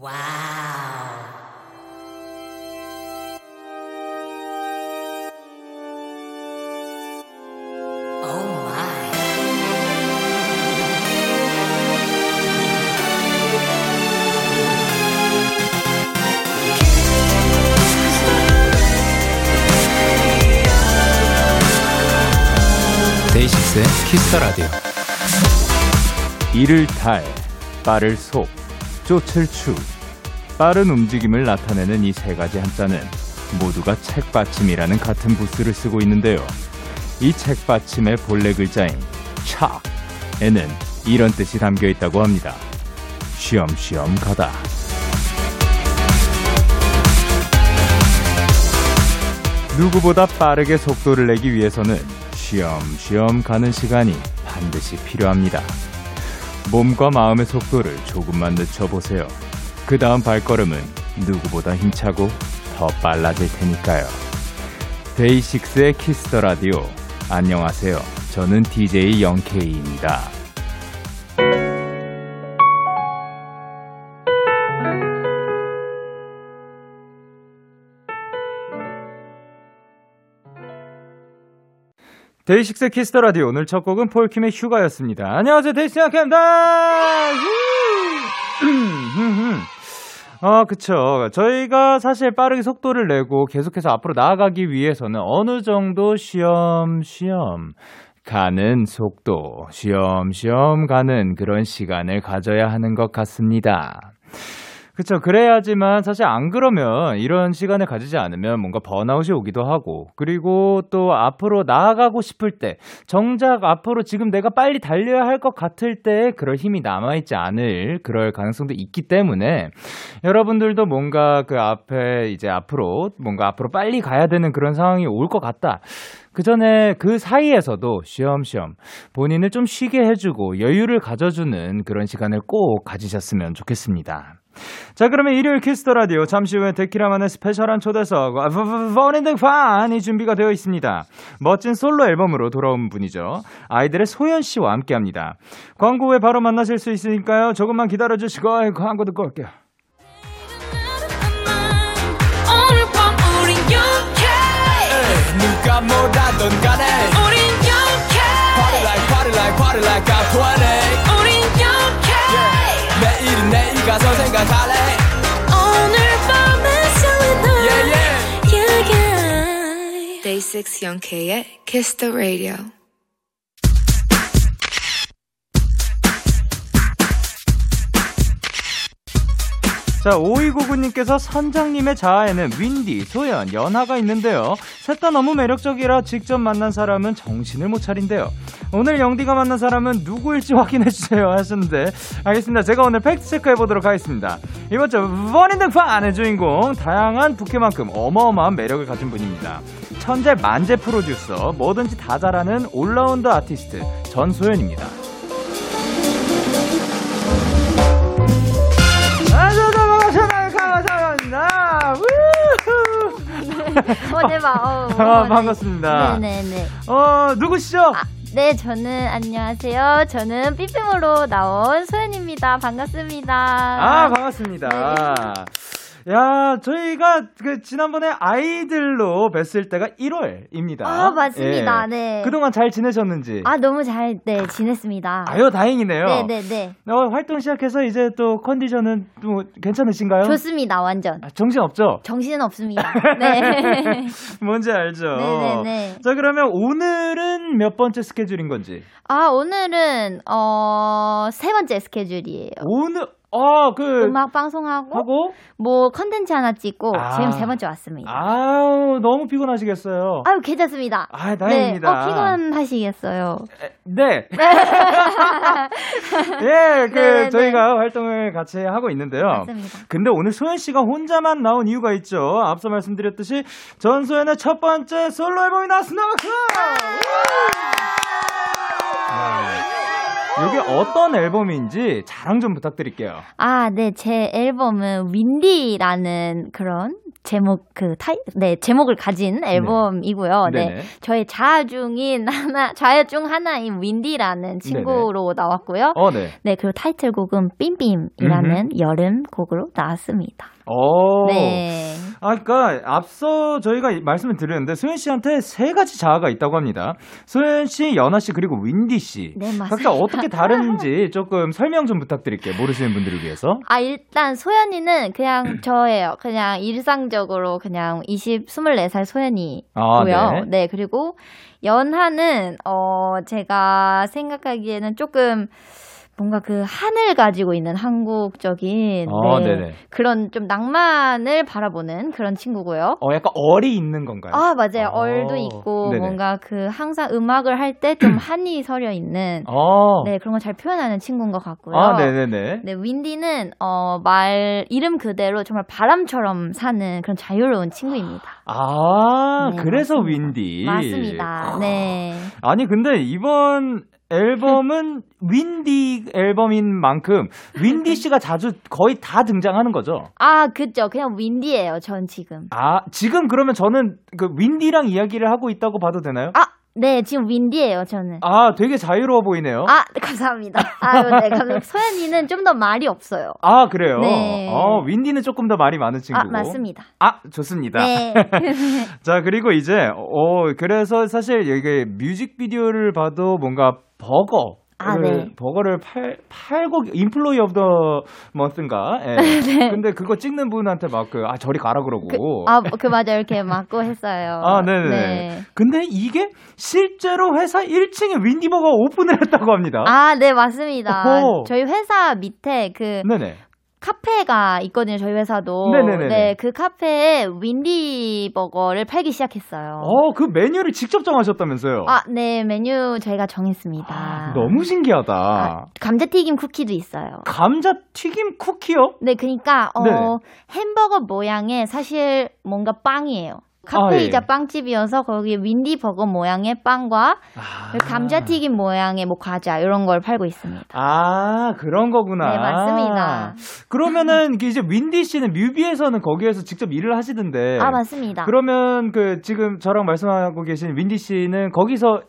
와우. 데이식스의 키스터라디오. 이를 탈, 빠를 속, 쫓을 추, 빠른 움직임을 나타내는 이 세 가지 한자는 모두가 책받침이라는 같은 부스를 쓰고 있는데요. 이 책받침의 본래 글자인 차에는 이런 뜻이 담겨 있다고 합니다. 쉬엄쉬엄 가다. 누구보다 빠르게 속도를 내기 위해서는 쉬엄쉬엄 가는 시간이 반드시 필요합니다. 몸과 마음의 속도를 조금만 늦춰보세요. 그 다음 발걸음은 누구보다 힘차고 더 빨라질 테니까요. 데이식스의 키스더 라디오. 안녕하세요. 저는 DJ 영K입니다. 데이식스 키스더 라디오. 오늘 첫 곡은 폴킴의 휴가였습니다. 안녕하세요, 데이식스 영케입니다. 그쵸. 저희가 사실 빠르게 속도를 내고 계속해서 앞으로 나아가기 위해서는 어느 정도 쉬엄쉬엄 가는 속도, 쉬엄쉬엄 가는 그런 시간을 가져야 하는 것 같습니다. 그렇죠. 그래야지만 사실 안 그러면 이런 시간을 가지지 않으면 뭔가 번아웃이 오기도 하고, 그리고 또 앞으로 나아가고 싶을 때, 정작 앞으로 지금 내가 빨리 달려야 할 것 같을 때 그럴 힘이 남아있지 않을 그럴 가능성도 있기 때문에 여러분들도 뭔가 그 앞에 이제 앞으로 빨리 가야 되는 그런 상황이 올 것 같다. 그 전에 그 사이에서도 쉬엄쉬엄 본인을 좀 쉬게 해주고 여유를 가져주는 그런 시간을 꼭 가지셨으면 좋겠습니다. 자, 그러면 일요일 키스더 라디오, 잠시 후에 데키라만의 스페셜한 초대석 펀인등판이 준비가 되어 있습니다. 멋진 솔로 앨범으로 돌아온 분이죠. 아이들의 소연씨와 함께합니다. 광고 후에 바로 만나실 수 있으니까요. 조금만 기다려주시고 광고 듣고 올게요. 누가 뭐라던 간에 우린 영케 Party like party like party like I'm 20 우린 영케 내일은 내일 가서 생각할래 오늘 밤에 설레는 yeah, yeah. yeah, yeah. Day6 영케의 Kiss the Radio. 자, 5299님께서 선장님의 자아에는 윈디, 소연, 연하가 있는데요. 셋 다 너무 매력적이라 직접 만난 사람은 정신을 못 차린대요. 오늘 영디가 만난 사람은 누구일지 확인해주세요 하셨는데, 알겠습니다. 제가 오늘 팩트체크 해보도록 하겠습니다. 이번 주 펀인등판의 주인공, 다양한 부캐만큼 어마어마한 매력을 가진 분입니다. 천재 만재 프로듀서, 뭐든지 다 잘하는 올라운드 아티스트 전소연입니다. 반갑습니다. 네네네. 누구시죠? 네, 저는, 안녕하세요. 저는 삐삐모로 나온 소연입니다. 반갑습니다. 반갑습니다. 네. 야, 저희가 그 지난번에 아이들로 뵀을 때가 1월입니다. 맞습니다. 예. 네. 그동안 잘 지내셨는지? 너무 잘, 네, 지냈습니다. 다행이네요. 네네네. 활동 시작해서 이제 또 컨디션은 또 괜찮으신가요? 좋습니다, 완전. 정신 없죠? 정신은 없습니다. 네. 뭔지 알죠? 네네네. 자, 그러면 오늘은 몇 번째 스케줄인 건지? 오늘은, 세 번째 스케줄이에요. 오늘? 음악 방송하고, 뭐, 컨텐츠 하나 찍고, 지금 세 번째 왔습니다. 너무 피곤하시겠어요. 괜찮습니다. 다행입니다. 네. 피곤하시겠어요. 네. 예, 저희가 활동을 같이 하고 있는데요. 맞습니다. 근데 오늘 소연씨가 혼자만 나온 이유가 있죠. 앞서 말씀드렸듯이, 전소연의 첫 번째 솔로 앨범이 나왔습니다. 이게 어떤 앨범인지 자랑 좀 부탁드릴게요. 네. 제 앨범은 윈디라는 그런 제목 제목을 가진 앨범이고요. 네. 네. 저의 좌중하나인 윈디라는 친구로 나왔고요. 네. 그리고 타이틀곡은 빔빔이라는 여름 곡으로 나왔습니다. 오. 네. 아, 그러니까 앞서 저희가 말씀을 드렸는데 소연 씨한테 세 가지 자아가 있다고 합니다. 소연 씨, 연아 씨, 그리고 윈디 씨. 네, 맞습니다. 각자 어떻게 다른지 조금 설명 좀 부탁드릴게요. 모르시는 분들을 위해서. 아, 일단 소연이는 그냥 저예요. 그냥 일상적으로 그냥 24살 소연이고요. 아, 네. 네, 그리고 연하는 제가 생각하기에는 조금 뭔가 그 한을 가지고 있는 한국적인 그런 좀 낭만을 바라보는 그런 친구고요. 약간 얼이 있는 건가요? 아, 맞아요. 얼도 있고 뭔가 그 항상 음악을 할 때 좀 한이 서려 있는 네, 그런 걸 잘 표현하는 친구인 것 같고요. 아, 네네네. 네, 윈디는 말 이름 그대로 정말 바람처럼 사는 그런 자유로운 친구입니다. 아, 네, 그래서 맞습니다. 윈디. 맞습니다. 네. 아니, 근데 이번 앨범은 윈디 앨범인 만큼 윈디 씨가 자주 거의 다 등장하는 거죠? 아, 그렇죠. 그냥 윈디예요, 전 지금. 아, 지금 그러면 저는 그 윈디랑 이야기를 하고 있다고 봐도 되나요? 아, 네, 지금 윈디예요, 저는. 아, 되게 자유로워 보이네요. 아, 감사합니다. 아유, 네, 감사합니다. 소연이는 좀 더 말이 없어요. 아, 그래요? 네. 윈디는 조금 더 말이 많은 친구고. 아, 맞습니다. 아, 좋습니다. 네. 자, 그리고 이제 그래서 사실 이게 뮤직비디오를 봐도 뭔가 버거를 팔고 인플로이 오브 더 먼스인가? 네. 근데 그거 찍는 분한테 막 저리 가라 그러고. 맞아, 이렇게 맞고 했어요. 아, 네네. 네. 근데 이게 실제로 회사 1층에 윈디버거 오픈을 했다고 합니다. 아, 네, 맞습니다. 저희 회사 밑에 카페가 있거든요, 저희 회사도. 네네네. 네, 그 카페에 윈디 버거를 팔기 시작했어요. 그 메뉴를 직접 정하셨다면서요? 아, 네, 메뉴 저희가 정했습니다. 아, 너무 신기하다. 감자튀김 쿠키도 있어요. 감자튀김 쿠키요? 네, 그러니까 햄버거 모양의 사실 뭔가 빵이에요. 카페이자 빵집이어서 거기에 윈디 버거 모양의 빵과 감자튀김 모양의 과자 이런 걸 팔고 있습니다. 아, 그런 거구나. 네, 맞습니다. 그러면은 이제 윈디 씨는 뮤비에서는 거기에서 직접 일을 하시던데. 아, 맞습니다. 그러면 지금 저랑 말씀하고 계신 윈디 씨는 거기서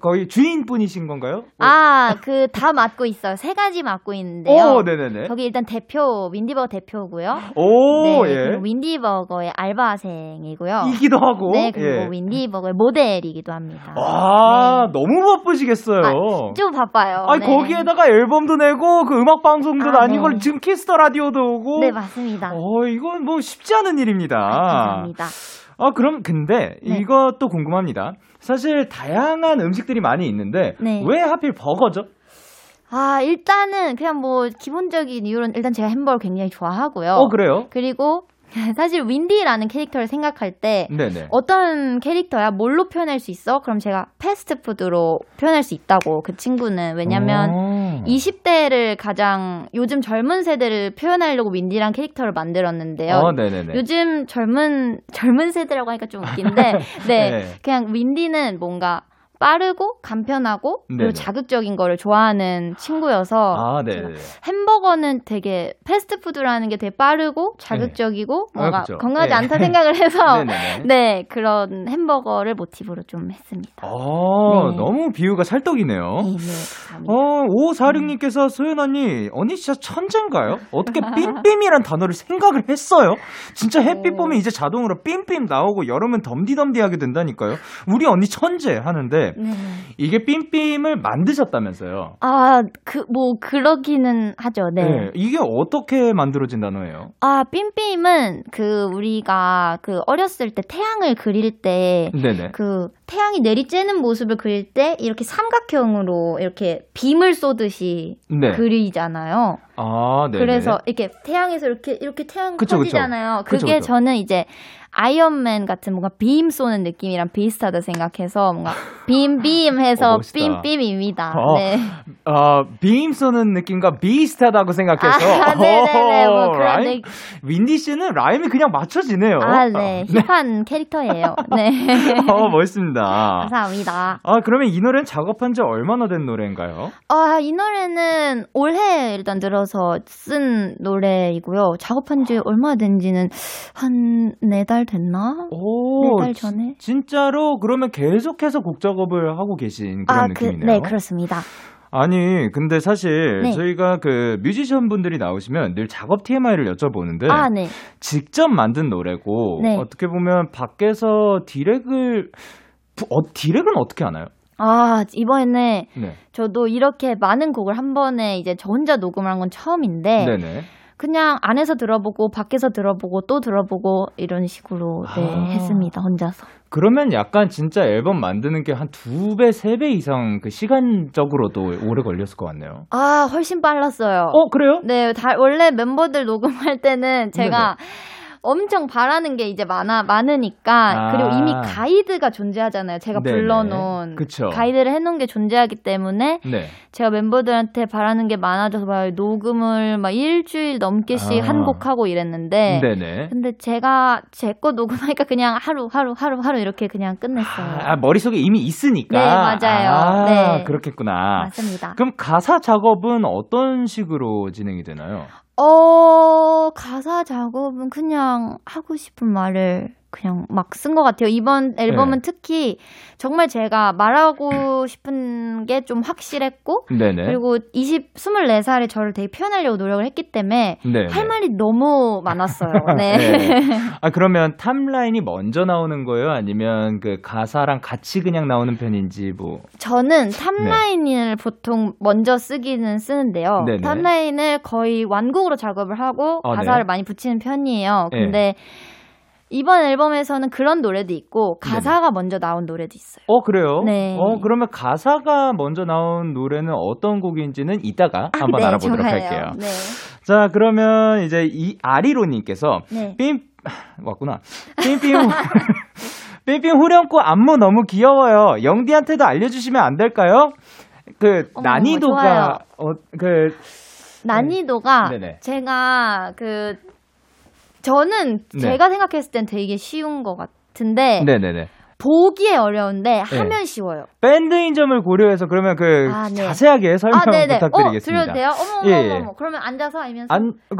거의 주인분이신 건가요? 아, 다 맡고 있어요. 세 가지 맡고 있는데요. 오, 네네네. 거기 일단 윈디버거 대표고요. 오, 네, 예. 윈디버거의 알바생이고요. 이기도 하고. 네, 그리고 윈디버거의 모델이기도 합니다. 아, 네. 너무 바쁘시겠어요. 아, 좀 바빠요. 아니, 거기에다가 앨범도 내고 그 음악 방송도 다니고 지금 키스터 라디오도 오고. 네, 맞습니다. 이건 뭐 쉽지 않은 일입니다. 아, 감사합니다. 그럼 근데 이것도 궁금합니다. 사실 다양한 음식들이 많이 있는데 왜 하필 버거죠? 아, 일단은 그냥 뭐 기본적인 이유는 일단 제가 햄버거 굉장히 좋아하고요. 그래요? 그리고 사실 윈디라는 캐릭터를 생각할 때 어떤 캐릭터야? 뭘로 표현할 수 있어? 그럼 제가 패스트푸드로 표현할 수 있다고, 그 친구는. 왜냐면 20대를 가장 요즘 젊은 세대를 표현하려고 윈디라는 캐릭터를 만들었는데요. 요즘 젊은 세대라고 하니까 좀 웃긴데 그냥 윈디는 뭔가 빠르고 간편하고 그리고 자극적인 거를 좋아하는 친구여서 햄버거는 되게 패스트푸드라는 게 되게 빠르고 자극적이고 뭔가 건강하지 않다 생각을 해서 네, 그런 햄버거를 모티브로 좀 했습니다. 너무 비유가 찰떡이네요. 네, 감사합니다. 5546님께서 소연 언니 진짜 천재인가요? 어떻게 빔빔이란 단어를 생각을 했어요? 진짜 햇빛 보면 이제 자동으로 빔빔 나오고 여름은 덤디덤디 하게 된다니까요. 우리 언니 천재 하는데 이게 빔빔을 만드셨다면서요? 아, 그러기는 하죠. 네. 이게 어떻게 만들어진 단어예요? 아, 빔빔은 우리가 어렸을 때 태양을 그릴 때 태양이 내리쬐는 모습을 그릴 때 이렇게 삼각형으로 이렇게 빔을 쏘듯이 그리잖아요. 아, 네. 그래서 이렇게 태양에서 이렇게 태양 퍼지잖아요. 그게 저는 이제 아이언맨 같은 뭔가 빔 쏘는 느낌이랑 비슷하다 생각해서 뭔가 빔빔 해서 빔빔입니다. 네. 빔 쏘는 느낌과 비슷하다고 생각해서. 아, 네네네. 뭐 그런 느낌. 윈디 씨는 라임이 그냥 맞춰지네요. 아, 네. 힙한 캐릭터예요. 네. 멋있습니다. 감사합니다. 아, 그러면 이 노래는 작업한 지 얼마나 된 노래인가요? 아, 이 노래는 올해 일단 들어서 쓴 노래이고요. 작업한 지 얼마 된지는 한 4달 됐나? 오, 4달 전에? 진짜로 그러면 계속해서 곡 작업을 하고 계신 그런 느낌이네요. 네, 그렇습니다. 아니, 근데 사실 네. 저희가 그 뮤지션 분들이 나오시면 늘 작업 TMI를 여쭤보는데 네. 직접 만든 노래고 네. 어떻게 보면 밖에서 디렉은 어떻게 하나요? 아, 이번에 네. 저도 이렇게 많은 곡을 한 번에 이제 저 혼자 녹음을 한 건 처음인데 네네. 그냥 안에서 들어보고 밖에서 들어보고 또 들어보고 이런 식으로 했습니다. 혼자서. 그러면 약간 진짜 앨범 만드는 게 한 2배, 3배 이상 그 시간적으로도 오래 걸렸을 것 같네요. 아, 훨씬 빨랐어요. 그래요? 네, 원래 멤버들 녹음할 때는 제가 엄청 바라는 게 이제 많으니까 그리고 이미 가이드가 존재하잖아요. 제가 불러놓은 가이드를 해놓은 게 존재하기 때문에 제가 멤버들한테 바라는 게 많아져서 막 녹음을 막 일주일 넘게씩 한 곡 하고 이랬는데 근데 제가 제 거 녹음하니까 그냥 하루 이렇게 그냥 끝냈어요. 머릿속에 이미 있으니까. 네, 맞아요. 그렇겠구나. 맞습니다. 그럼 가사 작업은 어떤 식으로 진행이 되나요? 가사 작업은 그냥 하고 싶은 말을 그냥 막 쓴 것 같아요. 이번 앨범은 특히 정말 제가 말하고 싶은 게 좀 확실했고 그리고 24살에 저를 되게 표현하려고 노력을 했기 때문에 할 말이 너무 많았어요. 네. 아, 그러면 탑라인이 먼저 나오는 거예요? 아니면 그 가사랑 같이 그냥 나오는 편인지 뭐? 저는 탑라인을 보통 먼저 쓰기는 쓰는데요. 탑라인을 거의 완곡으로 작업을 하고 가사를 많이 붙이는 편이에요. 근데 이번 앨범에서는 그런 노래도 있고 가사가 먼저 나온 노래도 있어요. 그래요? 네. 그러면 가사가 먼저 나온 노래는 어떤 곡인지는 이따가 한번 알아보도록 할게요. 네. 자, 그러면 이제 이 아리로님께서 왔구나. 빔빔 후렴구 안무 너무 귀여워요. 영디한테도 알려주시면 안 될까요? 그 난이도가 제가 저는 제가 생각했을 땐 되게 쉬운 것 같은데 보기에 어려운데 하면 쉬워요. 밴드인 점을 고려해서 그러면 자세하게 설명 부탁드리겠습니다. 들어도 돼요? 어머. 그러면 앉아서 알면서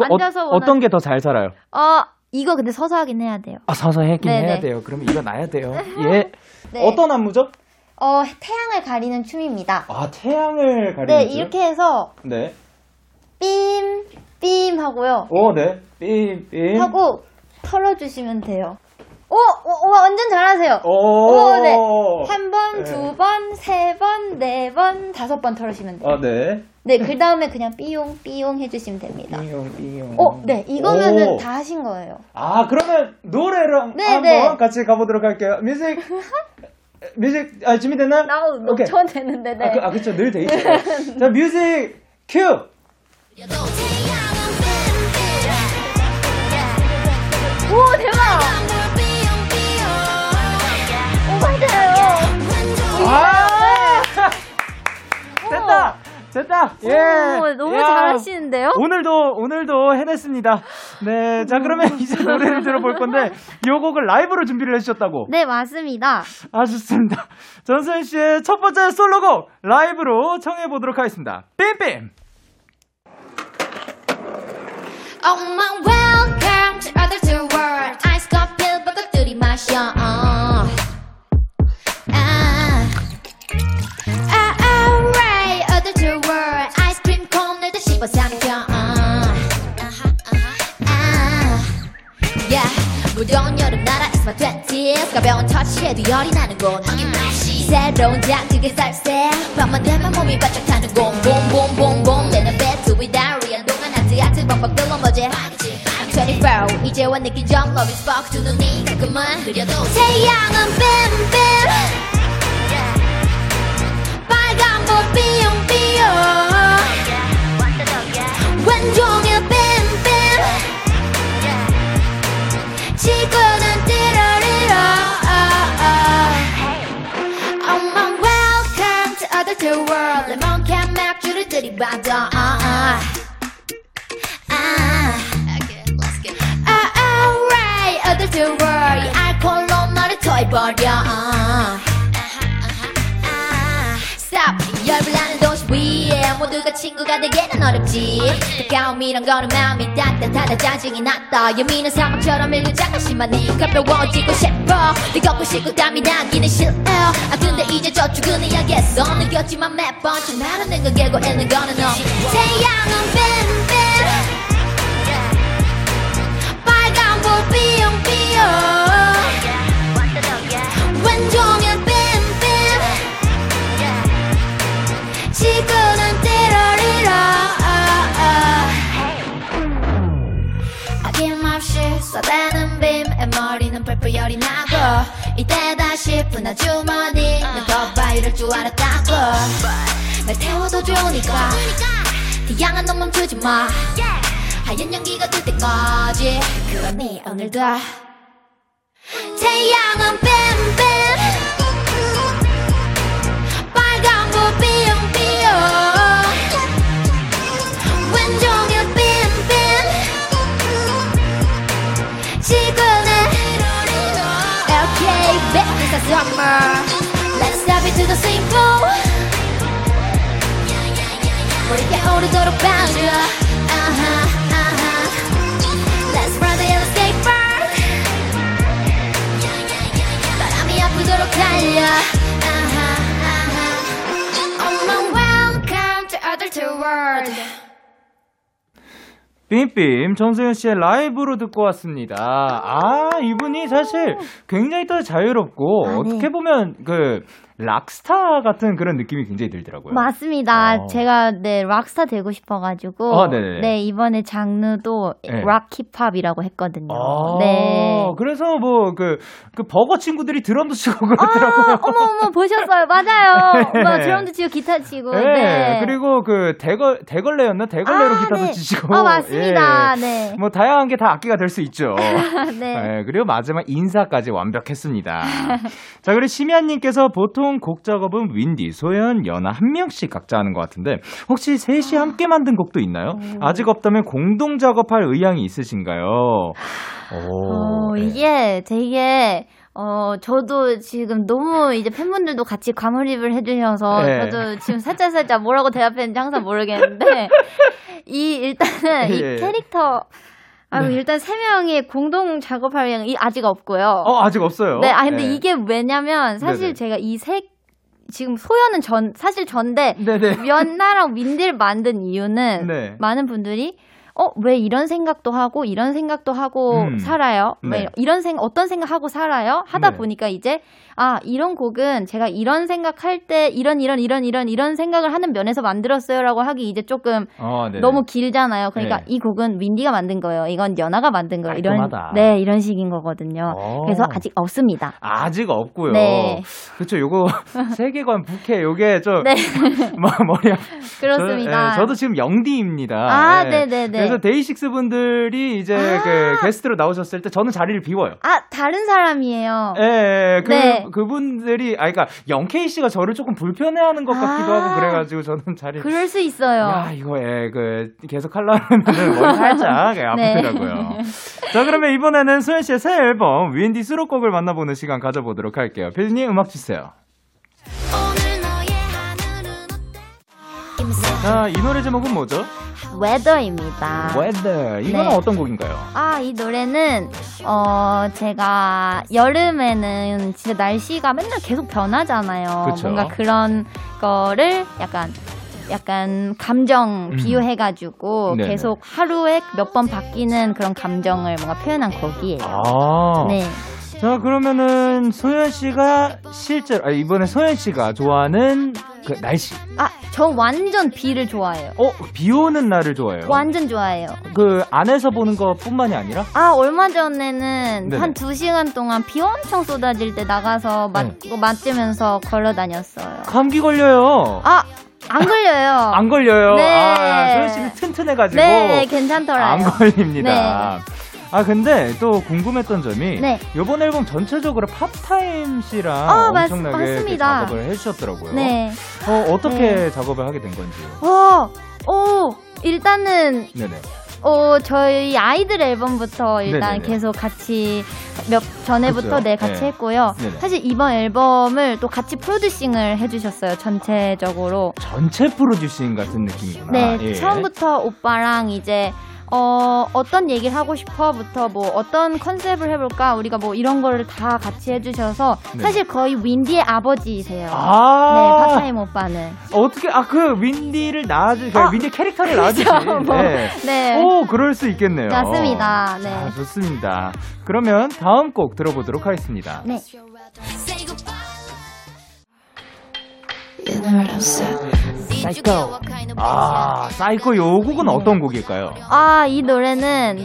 앉아서 어떤 게 더 잘 살아요? 이거 근데 서서 하긴 해야 돼요. 서서 하긴 해야 돼요. 그러면 이거 놔야 돼요. 예. 네. 어떤 안무죠? 태양을 가리는 춤입니다. 태양을 가리는 춤? 이렇게 해서 빔 빔 하고요. 빔빔 하고 털어주시면 돼요. 완전 잘하세요. 한 번, 두 번, 세 번, 네 번, 다섯 번 털으시면 돼요. 그 다음에 그냥 삐용 삐용 해주시면 됩니다. 삐용. 이거면은 다 하신 거예요. 그러면 노래랑 한번 같이 가보도록 할게요. 뮤직 준비됐나요? 녹초 되는데. 그렇죠, 늘 돼 있어요. 자, 뮤직 큐. 오, 대박! 오마이갓! 됐다! 예! 너무 잘하시는데요? 오늘도 해냈습니다. 네, 자, 그러면 이제 노래를 들어볼 건데, 이 곡을 라이브로 준비를 해주셨다고? 네, 맞습니다. 좋습니다. 전소연 씨의 첫 번째 솔로곡, 라이브로 청해보도록 하겠습니다. 빔빔! Oh my, welcome to other two world. I got filled but the dirty my shot. Alright, other two world. Ice cream cone the ship was I'm gone. Yeah, 무더운 여름나라 is my 20s. 가벼운 터치에도 열이 나는 곳. 새로운 장식의 쌀쌀. 밤만 되면 몸이 바짝 타는 공. Boom boom boom boom. Then a bed to be diary. 하트 벅벅 들러 머지 I'm 24 이제와 느낀 점 Love is fuck 두 눈이 가끔만 흐려도 태양은 빔빔 빨간 불 삐용삐용 완종일 빔빔 지구는 뜨 해버려 Stop 열불 나는 도시 위에 모두가 친구가 되기는 어렵지 다가온 이런 거는 마음이 따뜻하다 짜증이 났다 예민한 사막처럼 밀린 자가심만이 가벼워지고 싶어 뜨겁고 싶고 땀이 나기는 싫어 아 근데 이제 저축은 해야겠어 느꼈지만 매번 좀 하려는 건 개고 있는 거는 너 태양은 빔빔 빨간 불 삐용삐용 왼종일 빔빔 지구는 띠러리러 아낌없이 쏟아내는 빔에 머리는 펄펄 열이 나고 이때다 싶은 아주머니 난 더 바위를 줄 알았다고 날 태워도 좋으니까 태양은 넌 멈추지 마 하얀 연기가 들 때까지 그러니 오늘도 태양은 빔빔 빨간 불 삐용삐용 왼종일 빔빔 지구는 Okay, back in the summer Let's dive into the same pool 우리가 오르도록 빠져 Let's run the yellow skate park 바람이 아프도록 달려 Oh my welcome to other two world 빔빔 정소연 씨의 라이브로 듣고 왔습니다. 아 이분이 사실 굉장히 또 자유롭고 어떻게 보면 그 락스타 같은 그런 느낌이 굉장히 들더라고요. 맞습니다. 제가 네 락스타 되고 싶어가지고 네 이번에 장르도 네. 락힙합이라고 했거든요. 네. 그래서 뭐 그 버거 친구들이 드럼도 치고 그러더라고요. 어머 보셨어요? 맞아요. 네. 뭐 드럼도 치고 기타 치고. 네. 네. 그리고 그 대걸레였나? 대걸레로 기타도 네. 치시고. 맞습니다. 예. 네. 뭐 다양한 게 다 악기가 될 수 있죠. 네. 네. 그리고 마지막 인사까지 완벽했습니다. 자 그리고 심야님께서 보통 곡 작업은 윈디, 소연, 연아 한 명씩 각자 하는 것 같은데 혹시 셋이 함께 만든 곡도 있나요? 아직 없다면 공동 작업할 의향이 있으신가요? 이게 되게 저도 지금 너무 이제 팬분들도 같이 과몰입을 해주셔서 네. 저도 지금 살짝 뭐라고 대답했는지 항상 모르겠는데 일단은 이 캐릭터 네. 일단 세 명이 공동 작업할 의향이 아직 없고요. 아직 없어요? 네, 근데 네. 이게 왜냐면 사실 네네. 제가 지금 소연은 전데 연나랑 윈디를 만든 이유는 네. 많은 분들이 왜 이런 생각도 하고 살아요? 네. 왜 어떤 생각하고 살아요? 하다 네. 보니까 이제 이런 곡은 제가 이런 생각할 때 이런 생각을 하는 면에서 만들었어요라고 하기 이제 조금 너무 길잖아요. 그러니까 네. 이 곡은 윈디가 만든 거예요. 이건 연아가 만든 거예요. 깔끔하다. 이런 식인 거거든요. 그래서 아직 없습니다. 아직 없고요. 네. 그렇죠. 요거 세계관 부캐 요게 좀 네. 머리야. 그렇습니다. 저도 지금 영디입니다. 네네. 그래서 데이식스 분들이 이제 그 게스트로 나오셨을 때 저는 자리를 비워요. 다른 사람이에요. 예. 네. 그분들이 그러니까 영케이 씨가 저를 조금 불편해하는 것 같기도 하고 그래가지고 저는 자리. 그럴 수 있어요. 이거 계속 하려면 머리 살짝 아프더라고요. 네. 자 그러면 이번에는 소연 씨의 새 앨범 윈디 수록곡을 만나보는 시간 가져보도록 할게요. 피디님 음악 주세요. 자, 이 노래 제목은 뭐죠? Weather입니다. Weather. 이거는 네. 어떤 곡인가요? 이 노래는 제가 여름에는 진짜 날씨가 맨날 계속 변하잖아요. 그쵸? 뭔가 그런 거를 약간 감정 비유해가지고 네네. 계속 하루에 몇 번 바뀌는 그런 감정을 뭔가 표현한 곡이에요. 네. 자 그러면은 소연 씨가 실제로 이번에 소연 씨가 좋아하는 그 날씨. 저 완전 비를 좋아해요. 비 오는 날을 좋아해요. 완전 좋아해요. 그 안에서 보는 것뿐만이 아니라? 얼마 전에는 네네. 한 2시간 동안 비 엄청 쏟아질 때 나가서 맞으면서 걸어 다녔어요. 감기 걸려요. 안 걸려요. 안 걸려요. 네. 소연 씨는 튼튼해가지고. 네, 괜찮더라고요. 안 걸립니다. 네. 근데 또 궁금했던 점이 네. 이번 앨범 전체적으로 팝타임 씨랑 엄청나게 작업을 해주셨더라고요. 네. 어떻게 네. 작업을 하게 된 건지요? 일단은 저희 아이들 앨범부터 일단 네네네. 계속 같이 몇 전에부터 그쵸? 네 같이 네. 했고요. 네네. 사실 이번 앨범을 또 같이 프로듀싱을 해주셨어요. 전체적으로 전체 프로듀싱 같은 느낌이구나. 네 예. 처음부터 오빠랑 이제 어떤 얘기를 하고 싶어부터 뭐 어떤 컨셉을 해볼까 우리가 뭐 이런 거를 다 같이 해주셔서 네. 사실 거의 윈디의 아버지이세요. 아~ 네, 박타임 오빠는 어떻게 아 그 윈디를 낳아주 윈디 캐릭터를 그렇죠, 낳아주신 뭐. 네. 네. 오 그럴 수 있겠네요. 맞습니다. 네. 자, 좋습니다. 그러면 다음 곡 들어보도록 하겠습니다. 네. 사이코. 아, 사이코 요 곡은 어떤 곡일까요? 아, 이 노래는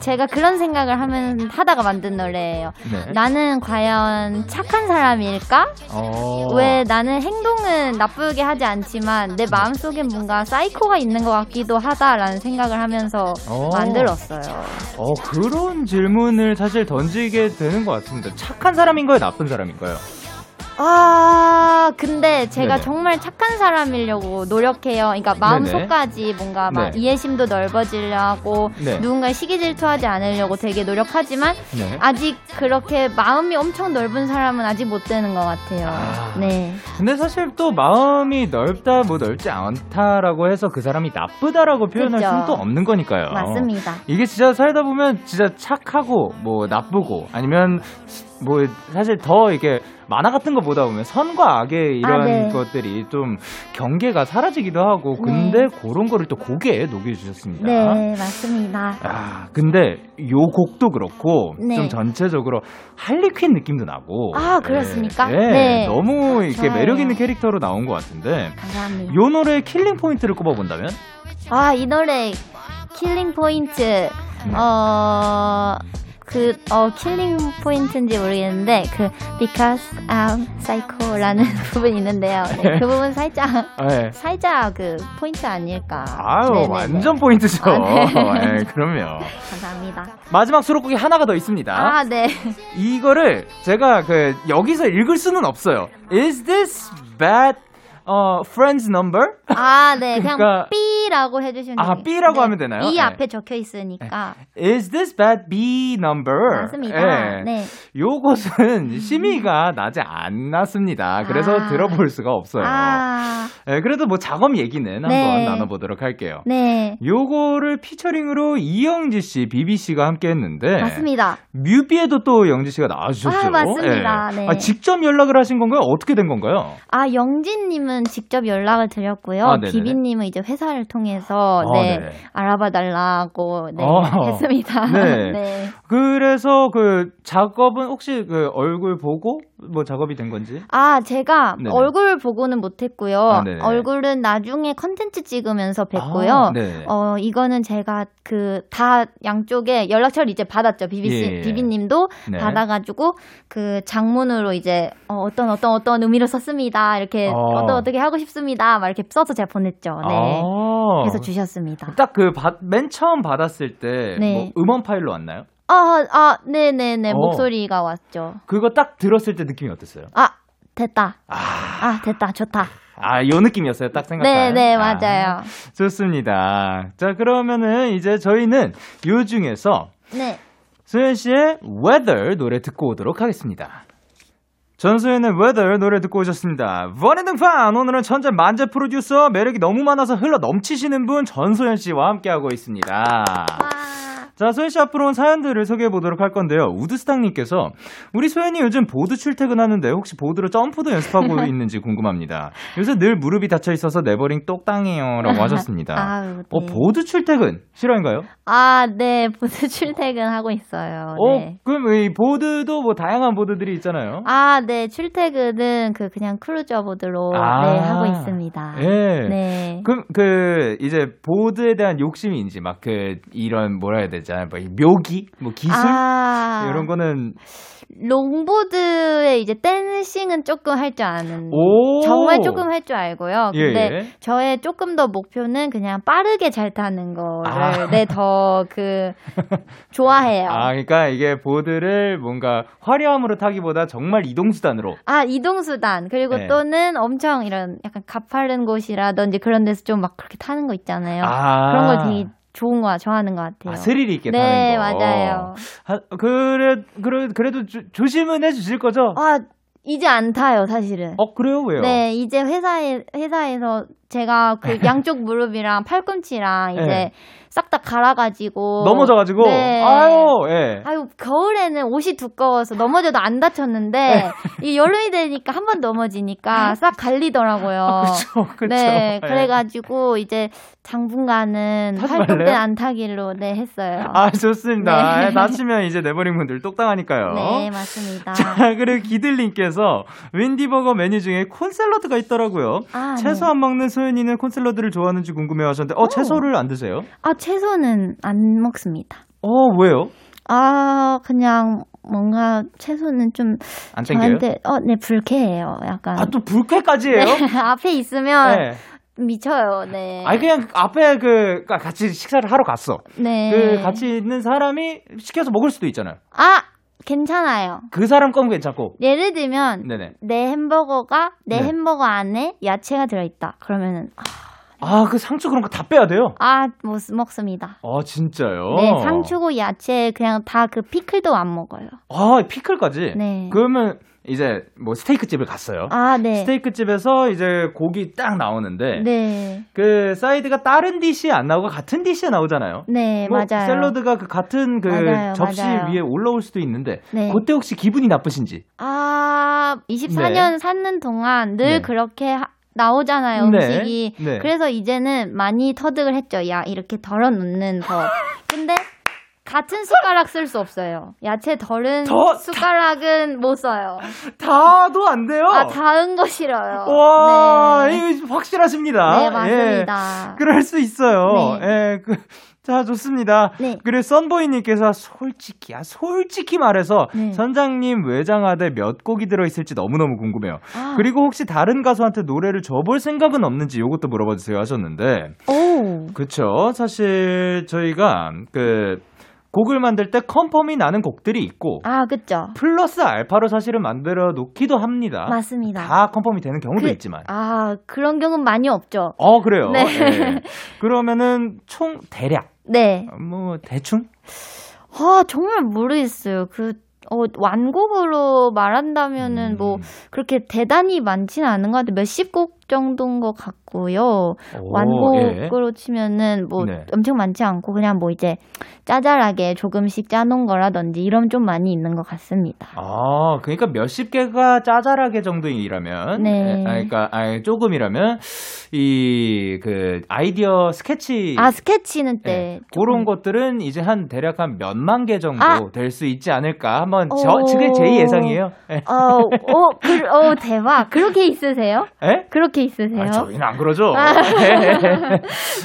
제가 그런 생각을 하다가 만든 노래예요. 네. 나는 과연 착한 사람일까? 왜 나는 행동은 나쁘게 하지 않지만 내 마음속엔 뭔가 사이코가 있는 것 같기도 하다라는 생각을 하면서 만들었어요. 그런 질문을 사실 던지게 되는 것 같습니다. 착한 사람인가요? 나쁜 사람인가요? 아 근데 제가 네네. 정말 착한 사람이려고 노력해요. 그러니까 마음속까지 네네. 뭔가 막 네. 이해심도 넓어지려고 네. 누군가의 시기 질투하지 않으려고 되게 노력하지만 네. 아직 그렇게 마음이 엄청 넓은 사람은 아직 못 되는 것 같아요. 네. 근데 사실 또 마음이 넓다 뭐 넓지 않다라고 해서 그 사람이 나쁘다라고 표현할 그쵸? 수는 또 없는 거니까요. 맞습니다. 이게 진짜 살다 보면 진짜 착하고 뭐 나쁘고 아니면 뭐 사실 더 이게 만화 같은 거 보다 보면 선과 악의 이런 네. 것들이 좀 경계가 사라지기도 하고 근데 네. 그런 거를 또 곡에 녹여주셨습니다. 네 맞습니다. 아 근데 요 곡도 그렇고 네. 좀 전체적으로 할리퀸 느낌도 나고 아 그렇습니까? 네, 네. 네. 너무 이렇게 매력 있는 캐릭터로 나온 것 같은데 감사합니다. 요 노래의 킬링 포인트를 꼽아본다면? 아 이 노래 킬링 포인트 킬링 포인트인지 모르겠는데 because I'm psycho라는 부분이 있는데요. 네, 그 부분 살짝 포인트 아닐까. 아유 네네네. 완전 포인트죠. 아, 네. 네, 그럼요. 감사합니다. 마지막 수록곡이 하나가 더 있습니다. 아 네. 이거를 제가 여기서 읽을 수는 없어요. Is this bad? friends number? 아, 네. 그러니까, 그냥 B라고 해주시면 돼요. 아, B라고 네. 하면 되나요? 이 네. 앞에 적혀 있으니까. Is this bad B number? 맞습니다. 네. 네. 요것은 심의가 나지 않았습니다. 그래서 들어볼 수가 없어요. 네, 그래도 뭐 작업 얘기는 한번 네. 나눠보도록 할게요. 네. 요거를 피처링으로 이영지 씨, 비비 씨가 함께 했는데. 맞습니다. 뮤비에도 또 영지 씨가 나와주셨죠. 아, 맞습니다. 네. 네. 아, 직접 연락을 하신 건가요? 어떻게 된 건가요? 아, 영진님은 직접 연락을 드렸고요. 비비님은 이제 회사를 통해서 알아봐 달라고 했습니다. 네. 네. 그래서 작업은 혹시 얼굴 보고 뭐 작업이 된 건지? 아 제가 네네. 얼굴 보고는 못했고요. 얼굴은 나중에 컨텐츠 찍으면서 뵀고요. 이거는 제가 다 양쪽에 연락처를 이제 받았죠. 비비님도 네. 받아가지고 장문으로 이제 어떤 의미로 썼습니다. 이렇게 어떻게 하고 싶습니다. 막 이렇게 써서 제가 보냈죠. 네. 그래서 주셨습니다. 딱 맨 처음 받았을 때 네. 뭐 음원 파일로 왔나요? 네네네. 목소리가 왔죠. 그거 딱 들었을 때 느낌이 어땠어요? 됐다. 됐다. 좋다. 요 느낌이었어요. 딱 생각하는. 네네, 맞아요. 좋습니다. 자, 그러면은 이제 저희는 요 중에서 네. 소연 씨의 Weather 노래 듣고 오도록 하겠습니다. 전소연의 Weather 노래 듣고 오셨습니다. 원앤등판 오늘은 천재만재 프로듀서 매력이 너무 많아서 흘러 넘치시는 분 전소연 씨와 함께하고 있습니다. 와. 자, 소연 씨 앞으로 온 사연들을 소개해 보도록 할 건데요. 우드스탕님께서 우리 소연이 요즘 보드 출퇴근하는데 혹시 보드로 점프도 연습하고 있는지 궁금합니다. 요새 늘 무릎이 다쳐 있어서 내버린 똑땅이에요라고 하셨습니다. 네. 보드 출퇴근 실화인가요? 아, 네, 보드 출퇴근 하고 있어요. 네. 그럼 이 보드도 뭐 다양한 보드들이 있잖아요. 아, 네, 출퇴근은 그냥 크루저 보드로 네, 하고 있습니다. 네. 네. 그럼 이제 보드에 대한 욕심인지 막 이런 뭐라 해야 되지? 뭐 묘기, 뭐 기술 이런 거는 롱보드에 이제 댄싱은 조금 할 줄 아는 정말 조금 할 줄 알고요. 근데 저의 조금 더 목표는 그냥 빠르게 잘 타는 거를 더 좋아해요. 그러니까 이게 보드를 뭔가 화려함으로 타기보다 정말 이동수단으로. 이동수단 그리고 또는 엄청 이런 약간 가파른 곳이라든지 그런 데서 좀 막 그렇게 타는 거 있잖아요. 그런 걸 되게 좋은 거 좋아하는 것 같아요. 아, 스릴 있게 타는 거. 네, 맞아요. 아, 그래도 조심은 해주실 거죠? 아, 이제 안 타요, 사실은. 어, 그래요? 왜요? 네, 이제 회사에서 제가 그 양쪽 무릎이랑 팔꿈치랑 이제 네. 싹 다 갈아가지고. 넘어져가지고? 네. 아유, 예. 아유, 겨울에는 옷이 두꺼워서 넘어져도 안 다쳤는데, 네. 이 여름이 되니까 한 번 넘어지니까 싹 갈리더라고요. 아, 그쵸, 그쵸. 네, 그래가지고 이제 당분간은 활동 때 안 타기로, 네, 했어요. 아, 좋습니다. 네. 다치면 이제 내버린 분들 똑당하니까요. 네, 맞습니다. 자, 그리고 기들님께서 윈디버거 메뉴 중에 콘샐러드가 있더라고요. 아, 채소 네. 안 먹는 소연이는 콘샐러드를 좋아하는지 궁금해하셨는데, 어, 오. 채소를 안 드세요? 아, 채소는 안 먹습니다. 어, 왜요? 아, 그냥 뭔가 채소는 좀 안 땡겨요? 저한테 네, 불쾌해요. 약간. 아, 또 불쾌까지예요? 네, 앞에 있으면 네. 미쳐요. 네. 아니 그냥 앞에 그 같이 식사를 하러 갔어. 네. 그 같이 있는 사람이 시켜서 먹을 수도 있잖아요. 아, 괜찮아요. 그 사람 건 괜찮고. 예를 들면 네네. 내 햄버거가 내 네. 햄버거 안에 야채가 들어있다. 그러면은. 아, 그 상추 그런 거 다 빼야 돼요? 아, 못 먹습니다. 아, 진짜요? 네, 상추고 야채 그냥 다 그 피클도 안 먹어요. 아, 피클까지? 네. 그러면 이제 뭐 스테이크 집을 갔어요. 아, 네. 스테이크 집에서 이제 고기 딱 나오는데 네. 그 사이드가 다른 디시에 안 나오고 같은 디시에 나오잖아요. 네, 뭐 맞아요. 샐러드가 그 같은 그 맞아요, 접시 맞아요. 위에 올라올 수도 있는데 네. 그때 혹시 기분이 나쁘신지? 아, 24년 네. 사는 동안 늘 네. 그렇게 나오잖아요, 음식이. 네, 네. 그래서 이제는 많이 터득을 했죠. 야, 이렇게 덜어놓는 법. 근데 같은 숟가락 쓸 수 없어요. 야채 덜은 숟가락은 못 써요. 다도 안 돼요? 아, 다은 거 싫어요. 와, 네. 이거 확실하십니다. 네, 맞습니다. 예, 그럴 수 있어요. 네. 예, 자, 좋습니다. 네. 그리고 썬보이님께서 솔직히 말해서 네. 선장님 외장하대 몇 곡이 들어있을지 너무너무 궁금해요. 아. 그리고 혹시 다른 가수한테 노래를 줘볼 생각은 없는지 이것도 물어봐주세요 하셨는데 오. 그쵸. 사실 저희가 그 곡을 만들 때 컨펌이 나는 곡들이 있고 아, 그렇죠. 플러스 알파로 사실은 만들어 놓기도 합니다. 맞습니다. 다 컨펌이 되는 경우도 있지만 아, 그런 경우는 많이 없죠. 어, 그래요. 네. 네. 그러면은 총 대략 네. 뭐 대충? 아, 정말 모르겠어요. 완곡으로 말한다면은 뭐 그렇게 대단히 많지는 않은 것 같아요. 몇십 곡 정도인 것 같고요. 오, 완곡으로 예. 치면은 뭐 네. 엄청 많지 않고 그냥 뭐 이제 짜잘하게 조금씩 짜놓은 거라든지 이런 좀 많이 있는 것 같습니다. 아, 그러니까 몇십 개가 짜잘하게 정도이라면, 네. 조금이라면 이 그 아이디어 스케치, 아, 스케치는 때 그런 것들은 이제 한 대략 한 몇만 개 정도 될 수 있지 않을까 한번 그게 제 예상이에요. 대박. 그렇게 있으세요? 에? 그렇게 있으세요? 아니, 저희는 안 그러죠. 아.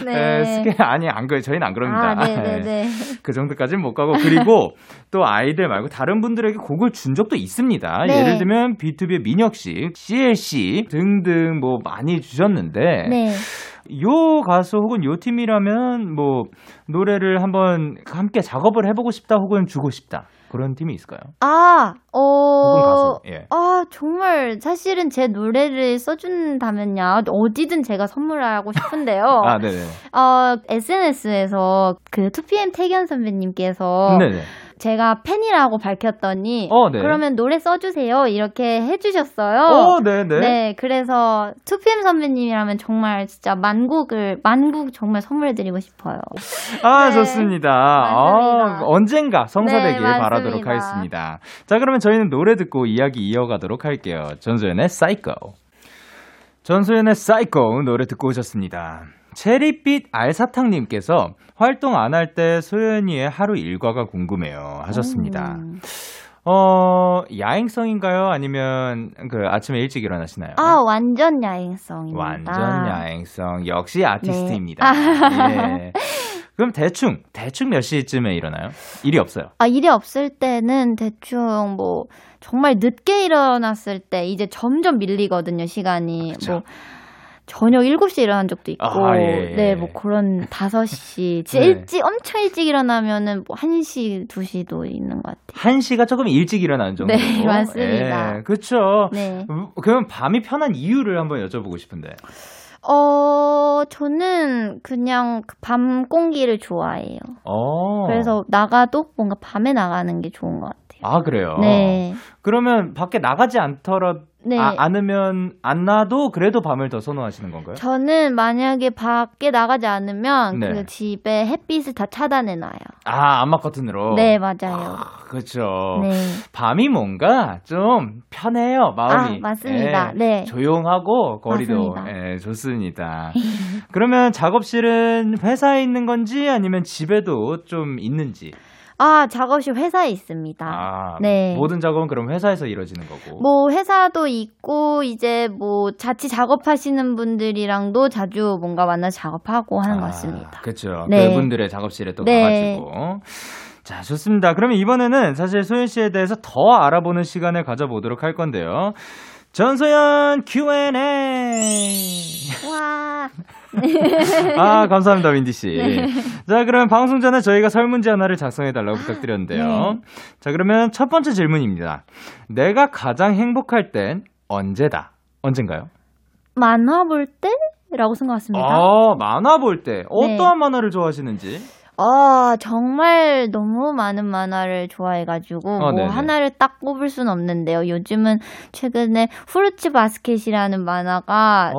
네. 저희는 안 그럽니다. 아, 네네네. 그 정도까지는 못 가고 그리고 또 아이들 말고 다른 분들에게 곡을 준 적도 있습니다. 네. 예를 들면 B2B의 민혁씨, CLC 등등 뭐 많이 주셨는데 네. 요 가수 혹은 요 팀이라면 뭐 노래를 한번 함께 작업을 해보고 싶다 혹은 주고 싶다 그런 팀이 있을까요? 예. 아, 정말 사실은 제 노래를 써준다면요 어디든 제가 선물하고 싶은데요. 아, 네네. SNS에서 그 2PM 태견 선배님께서 네네. 제가 팬이라고 밝혔더니 네. 그러면 노래 써주세요 이렇게 해주셨어요. 네네. 네, 그래서 2PM 선배님이라면 정말 진짜 만곡 정말 선물해드리고 싶어요. 아, 네. 좋습니다. 언젠가 성사되길 네, 바라도록 하겠습니다. 자, 그러면 저희는 노래 듣고 이야기 이어가도록 할게요. 전소연의 Psycho. 전소연의 Psycho 노래 듣고 오셨습니다. 체리빛 알사탕님께서 활동 안 할 때 소연이의 하루 일과가 궁금해요 하셨습니다. 야행성인가요? 아니면 그 아침에 일찍 일어나시나요? 아, 완전 야행성입니다. 완전 야행성. 역시 아티스트입니다. 네. 예. 그럼 대충 몇 시쯤에 일어나요? 일이 없어요. 아, 일이 없을 때는 대충 뭐 정말 늦게 일어났을 때 이제 점점 밀리거든요, 시간이. 그쵸. 뭐 저녁 7시에 일어난 적도 있고, 예. 네, 뭐 그런 5시. 진짜 네. 엄청 일찍 일어나면은 뭐 1시, 2시도 있는 것 같아요. 1시가 조금 일찍 일어나는 정도. 네, 맞습니다. 예, 그쵸. 네. 그럼 밤이 편한 이유를 한번 여쭤보고 싶은데. 저는 그냥 밤 공기를 좋아해요. 그래서 나가도 뭔가 밤에 나가는 게 좋은 것 같아요. 아, 그래요? 네. 그러면 밖에 나가지 않더라도 네. 않으면 안 나도 그래도 밤을 더 선호하시는 건가요? 저는 만약에 밖에 나가지 않으면 네. 그 집에 햇빛을 다 차단해놔요. 아, 암막 커튼으로? 네, 맞아요. 아, 그렇죠. 네. 밤이 뭔가 좀 편해요, 마음이. 아, 맞습니다. 예, 네. 조용하고 거리도 예, 좋습니다. 그러면 작업실은 회사에 있는 건지 아니면 집에도 좀 있는지? 아, 작업실 회사에 있습니다. 아, 네. 모든 작업은 그럼 회사에서 이루어지는 거고. 뭐 회사도 있고 이제 뭐 자취 작업하시는 분들이랑도 자주 뭔가 만나 작업하고 하는 것 같습니다. 그렇죠. 네. 그분들의 작업실에 또 네. 가가지고. 자, 좋습니다. 그러면 이번에는 사실 소연 씨에 대해서 더 알아보는 시간을 가져보도록 할 건데요. 전소연 Q&A. 와. 아, 감사합니다, 윈디 씨. 네. 자, 그러면 방송 전에 저희가 설문지 하나를 작성해 달라고 부탁드렸는데요. 네. 자, 그러면 첫 번째 질문입니다. 내가 가장 행복할 땐 언제다? 언젠가요? 만화 볼 때라고 생각했습니다. 아, 만화 볼 때. 어떠한 네. 만화를 좋아하시는지? 아, 정말 너무 많은 만화를 좋아해가지고 뭐 하나를 딱 꼽을 순 없는데요. 요즘은 최근에 후르츠 바스켓이라는 만화가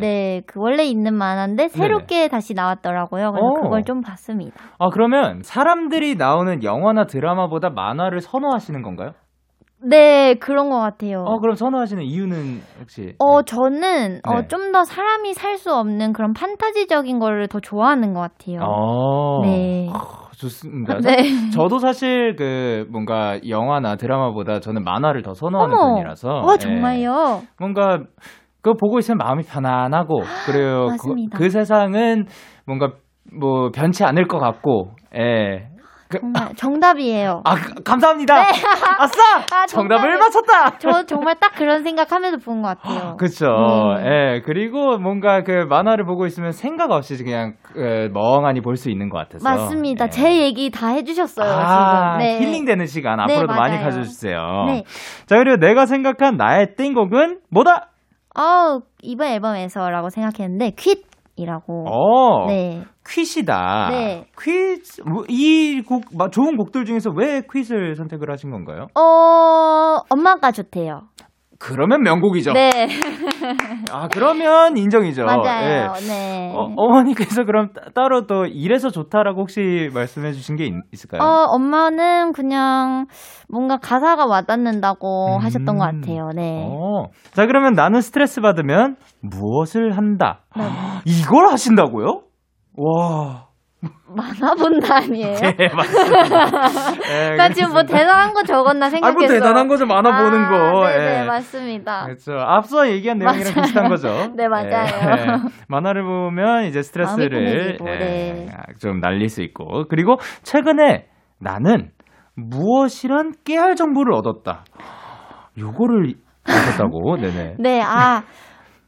네, 그 원래 있는 만화인데 새롭게 네네. 다시 나왔더라고요. 그래서 그걸 좀 봤습니다. 아, 그러면 사람들이 나오는 영화나 드라마보다 만화를 선호하시는 건가요? 네, 그런 것 같아요. 그럼 선호하시는 이유는 혹시? 저는 네. 좀 더 사람이 살 수 없는 그런 판타지적인 거를 더 좋아하는 것 같아요. 네. 좋습니다. 네. 저도 사실 그 뭔가 영화나 드라마보다 저는 만화를 더 선호하는 편이라서. 와, 정말요? 예. 뭔가 그거 보고 있으면 마음이 편안하고 그래요. 맞습니다. 그 세상은 뭔가 뭐 변치 않을 것 같고. 예. 정말 정답이에요. 아, 감사합니다. 네. 아싸! 아, 정답을 맞췄다. 저 정말 딱 그런 생각하면서 본 것 같아요. 그렇죠. 예. 그리고 뭔가 그 만화를 보고 있으면 생각 없이 그냥 멍하니 볼 수 있는 것 같아서. 맞습니다. 예. 제 얘기 다 해주셨어요. 아, 지금. 네. 힐링되는 시간 앞으로도 네, 많이 가져주세요. 네. 자, 그리고 내가 생각한 나의 띵곡은 뭐다? 이번 앨범에서라고 생각했는데 퀵이라고. 네. 퀴시다. 네. 퀴즈 이 곡 좋은 곡들 중에서 왜 퀴즈를 선택을 하신 건가요? 엄마가 좋대요. 그러면 명곡이죠. 네. 아, 그러면 인정이죠. 맞아요. 네. 네. 어머니께서 그럼 따로 또 이래서 좋다라고 혹시 말씀해 주신 게 있을까요? 엄마는 그냥 뭔가 가사가 와닿는다고 하셨던 것 같아요. 네. 자, 그러면 나는 스트레스 받으면 무엇을 한다. 네. 이걸 하신다고요? 와. 만화 본다 아니에요? 네, 맞습니다. 네, 나 지금 뭐 대단한 거 적었나 생각했어. 아, 뭐 대단한 거죠, 만화 보는 거. 네, 예. 맞습니다. 그렇죠. 앞서 얘기한 내용이랑 맞아요. 비슷한 거죠. 네, 맞아요. 예. 만화를 보면 이제 스트레스를 예. 네. 좀 날릴 수 있고. 그리고 최근에 나는 무엇이란 깨알 정보를 얻었다. 요거를 얻었다고. 네네. 네, 아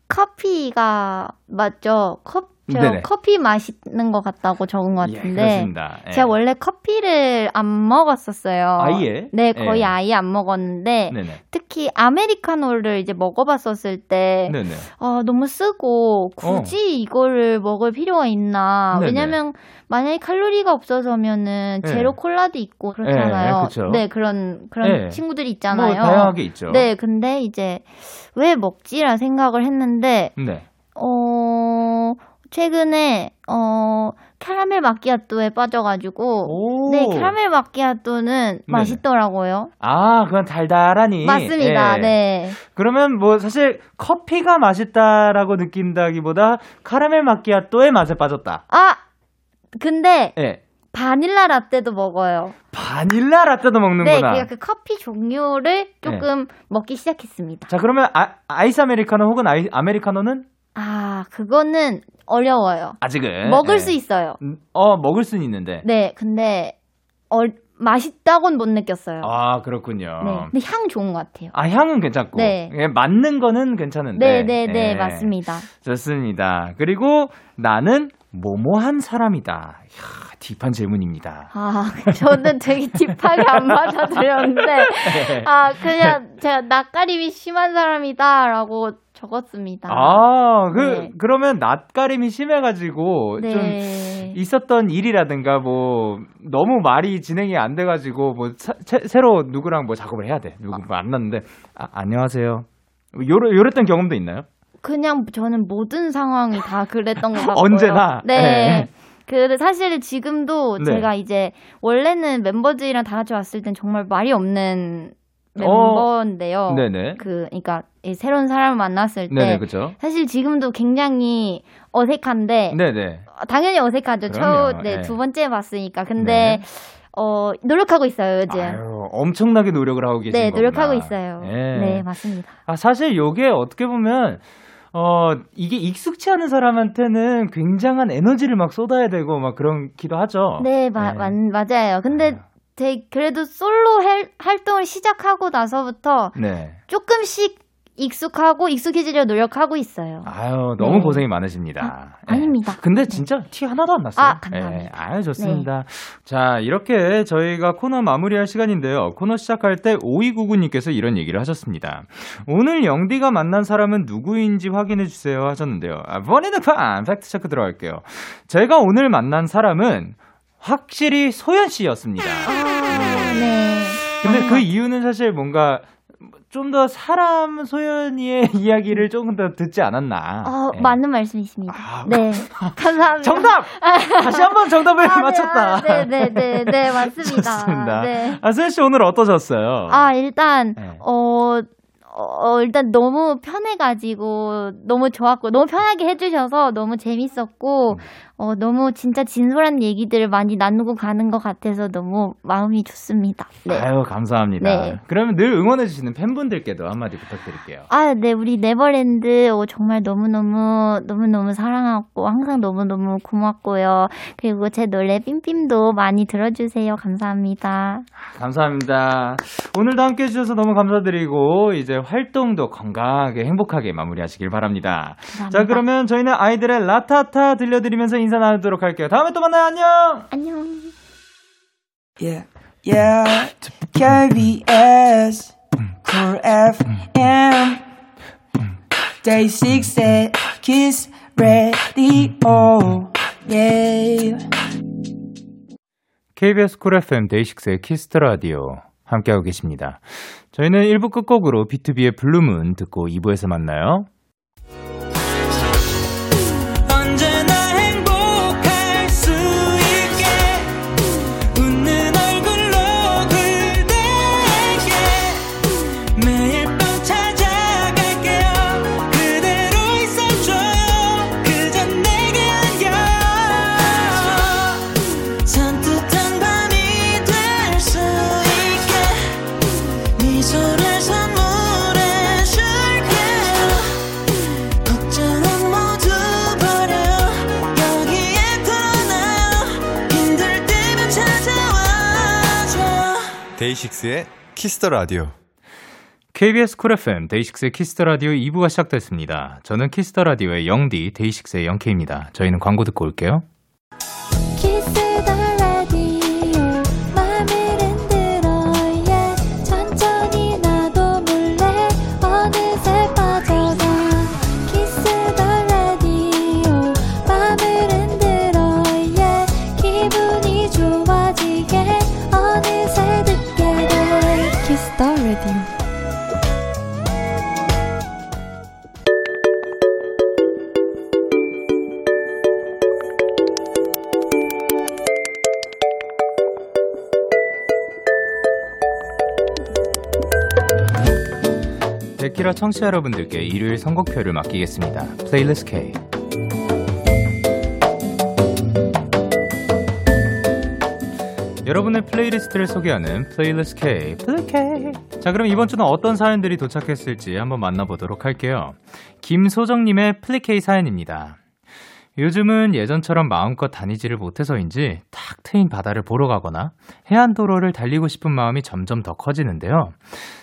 커피가 맞죠? 저 커피 마시는 것 같다고 적은 것 같은데. 예, 그렇습니다. 예. 제가 원래 커피를 안 먹었었어요. 아예? 네, 거의 예. 아예 안 먹었는데 네네. 특히 아메리카노를 이제 먹어봤었을 때 너무 쓰고 굳이 이거를 먹을 필요가 있나. 네네. 왜냐면 만약에 칼로리가 없어서면은 예. 제로 콜라도 있고 그렇잖아요. 예, 네, 그런 예. 친구들이 있잖아요. 뭐 다양하게 있죠. 네, 근데 이제 왜 먹지라 생각을 했는데 네. 최근에 캐러멜 마키아토에 빠져가지고 네, 캐러멜 마키아토는 맛있더라고요. 아, 그건 달달하니. 맞습니다. 예. 네. 그러면 뭐 사실 커피가 맛있다라고 느낀다기보다 캐러멜 마키아토의 맛에 빠졌다. 아, 근데 예. 바닐라 라떼도 먹어요. 바닐라 라떼도 먹는구나. 네, 그 커피 종류를 조금 예. 먹기 시작했습니다. 자, 그러면 아이스 아메리카노 혹은 아메리카노는? 아, 그거는 어려워요. 아직은 먹을 수 있어요. 먹을 수는 있는데. 네, 근데 맛있다고는 못 느꼈어요. 아, 그렇군요. 네, 근데 향 좋은 것 같아요. 아, 향은 괜찮고. 네, 맞는 거는 괜찮은데. 네, 맞습니다. 좋습니다. 그리고 나는 뭐뭐한 사람이다. 이야, 딥한 질문입니다. 아, 저는 되게 딥하게 안 받아들였는데, 아, 그냥 제가 낯가림이 심한 사람이다라고 적었습니다. 아, 네. 그러면 낯가림이 심해가지고 네. 좀 있었던 일이라든가 뭐 너무 말이 진행이 안 돼가지고 뭐 새로 누구랑 뭐 작업을 해야 돼. 누구 만났는데 안녕하세요. 요랬던 경험도 있나요? 그냥 저는 모든 상황이 다 그랬던 것 같고요. 언제나? 네. 네. 근데 사실 지금도 네. 제가 이제 원래는 멤버들이랑 다 같이 왔을 땐 정말 말이 없는 멤버인데요. 네네. 그러니까 새로운 사람을 만났을 때 네네, 그쵸? 사실 지금도 굉장히 어색한데 네네. 당연히 어색하죠. 네, 두 번째 봤으니까. 근데 네. 노력하고 있어요, 요즘. 아유, 엄청나게 노력을 하고 계신 거구나. 네, 노력하고 있어요. 네, 네 맞습니다. 아, 사실 이게 어떻게 보면 이게 익숙치 않은 사람한테는 굉장한 에너지를 막 쏟아야 되고 막 그런 기도하죠. 네, 네. 맞아요. 근데 그래도 솔로 활동을 시작하고 나서부터 네. 조금씩 익숙하고 익숙해지려 노력하고 있어요. 아유, 너무 네. 고생이 많으십니다. 아, 아닙니다. 네. 근데 진짜 티 하나도 안 났어요. 아, 감사합니다. 네. 아유, 좋습니다. 네. 자, 이렇게 저희가 코너 마무리할 시간인데요. 코너 시작할 때 5299님께서 이런 얘기를 하셨습니다. 오늘 영디가 만난 사람은 누구인지 확인해주세요 하셨는데요. 본인의 판 팩트체크 들어갈게요. 제가 오늘 만난 사람은 확실히 소연 씨였습니다. 아, 네. 근데 그 이유는 사실 뭔가 좀 더 사람 소연이의 이야기를 조금 더 듣지 않았나. 네. 맞는 말씀이십니다. 아, 네. 감사합니다. 정답! 다시 한번 정답을 맞췄다. 네네네. 네, 맞습니다. 좋습니다. 네. 아, 소연 씨 오늘 어떠셨어요? 아, 일단, 네. 일단 너무 편해가지고 너무 좋았고 너무 편하게 해주셔서 너무 재밌었고 너무 진짜 진솔한 얘기들을 많이 나누고 가는 것 같아서 너무 마음이 좋습니다. 네. 아유 감사합니다. 네. 그러면 늘 응원해주시는 팬분들께도 한마디 부탁드릴게요. 아, 네 우리 네버랜드 정말 너무너무 사랑하고 항상 너무너무 고맙고요. 그리고 제 노래 빔빔도 많이 들어주세요. 감사합니다. 감사합니다. 오늘도 함께 해주셔서 너무 감사드리고 이제 활동도 건강하게 행복하게 마무리하시길 바랍니다. 감사합니다. 자 그러면 저희는 아이들의 라타타 들려드리면서 인사 나누도록 할게요. 다음에 또 만나요. 안녕. 안녕. Yeah, yeah. KBS, Cool FM, Day6의 Kiss Radio. Yeah. KBS Cool FM Day6의 Kiss Radio 함께하고 계십니다. 저희는 1부 끝곡으로 B2B의 블루문 듣고 2부에서 만나요. 데이식스의 키스더라디오. KBS 쿨 FM 데이식스의 키스더라디오 2부가 시작됐습니다. 저는 키스더라디오의 영디, 데이식스의 영케이입니다. 저희는 광고 듣고 올게요. 데키라 청취자 여러분들께 일요일 선곡표를 맡기겠습니다. 플레이리스트 K. 여러분의 플레이리스트를 소개하는 플레이리스트 K. 자, 그럼 이번 주는 어떤 사연들이 도착했을지 한번 만나보도록 할게요. 김소정님의 플리케이 사연입니다. 요즘은 예전처럼 마음껏 다니지를 못해서인지 탁 트인 바다를 보러 가거나 해안도로를 달리고 싶은 마음이 점점 더 커지는데요.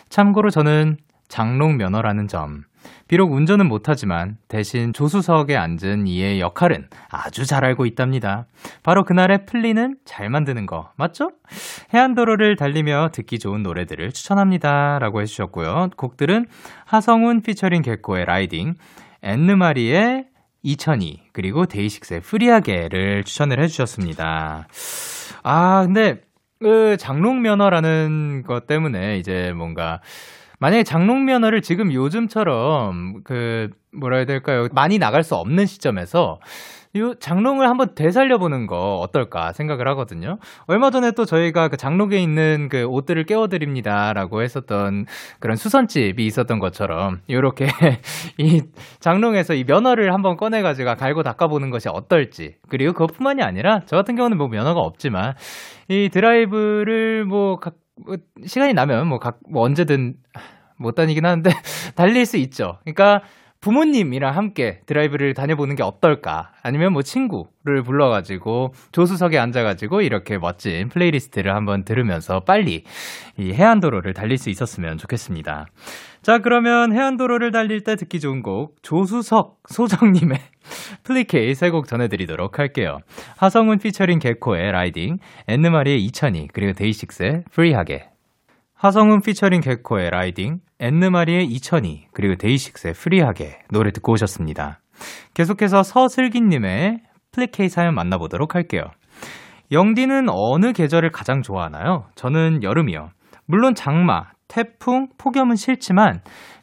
참고로 저는 장롱 면허라는 점, 비록 운전은 못하지만 대신 조수석에 앉은 이의 역할은 아주 잘 알고 있답니다. 바로 그날의 플리는 잘 만드는 거 맞죠? 해안도로를 달리며 듣기 좋은 노래들을 추천합니다 라고 해주셨고요. 곡들은 하성훈 피처링 개코의 라이딩, 엔느마리의 2002, 그리고 데이식스의 프리하게를 추천을 해주셨습니다. 아, 근데 그 장롱면허라는 것 때문에 이제 뭔가 만약에 장롱면허를 지금 요즘처럼 그 뭐라 해야 될까요? 많이 나갈 수 없는 시점에서 이 장롱을 한번 되살려보는 거 어떨까 생각을 하거든요. 얼마 전에 또 저희가 그 장롱에 있는 그 옷들을 깨워드립니다라고 했었던 그런 수선집이 있었던 것처럼 이렇게 이 장롱에서 이 면허를 한번 꺼내가지고 갈고 닦아보는 것이 어떨지. 그리고 그것뿐만이 아니라 저 같은 경우는 뭐 면허가 없지만 이 드라이브를 시간이 나면 언제든 못 다니긴 하는데 달릴 수 있죠. 그러니까 부모님이랑 함께 드라이브를 다녀보는 게 어떨까? 아니면 뭐 친구를 불러가지고 조수석에 앉아가지고 이렇게 멋진 플레이리스트를 한번 들으면서 빨리 이 해안도로를 달릴 수 있었으면 좋겠습니다. 자, 그러면 해안도로를 달릴 때 듣기 좋은 곡 조수석 소정님의 플리케이 세 곡 전해드리도록 할게요. 하성훈 피처링 개코의 라이딩, 엔느마리의 2002, 그리고 데이식스의 프리하게. 하성훈 피처링 개코의 라이딩, 엔느마리의 2002, 그리고 데이식스의 프리하게 노래 듣고 오셨습니다. 계속해서 서슬기님의 플리케이 사연 만나보도록 할게요. 영디는 어느 계절을 가장 좋아하나요? 저는 여름이요. 물론 장마, 태풍, 폭염은 싫지만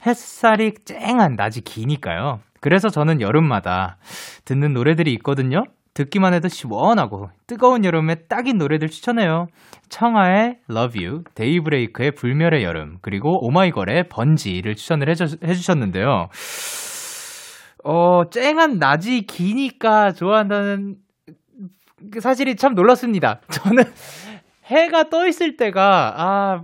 햇살이 쨍한 낮이 기니까요. 그래서 저는 여름마다 듣는 노래들이 있거든요. 듣기만 해도 시원하고 뜨거운 여름에 딱인 노래들 추천해요. 청하의 Love U, 데이브레이크의 불멸의 여름, 그리고 오마이걸의 번지를 추천을 해주셨는데요. 쨍한 낮이 기니까 좋아한다는 사실이 참 놀랐습니다. 저는 해가 떠 있을 때가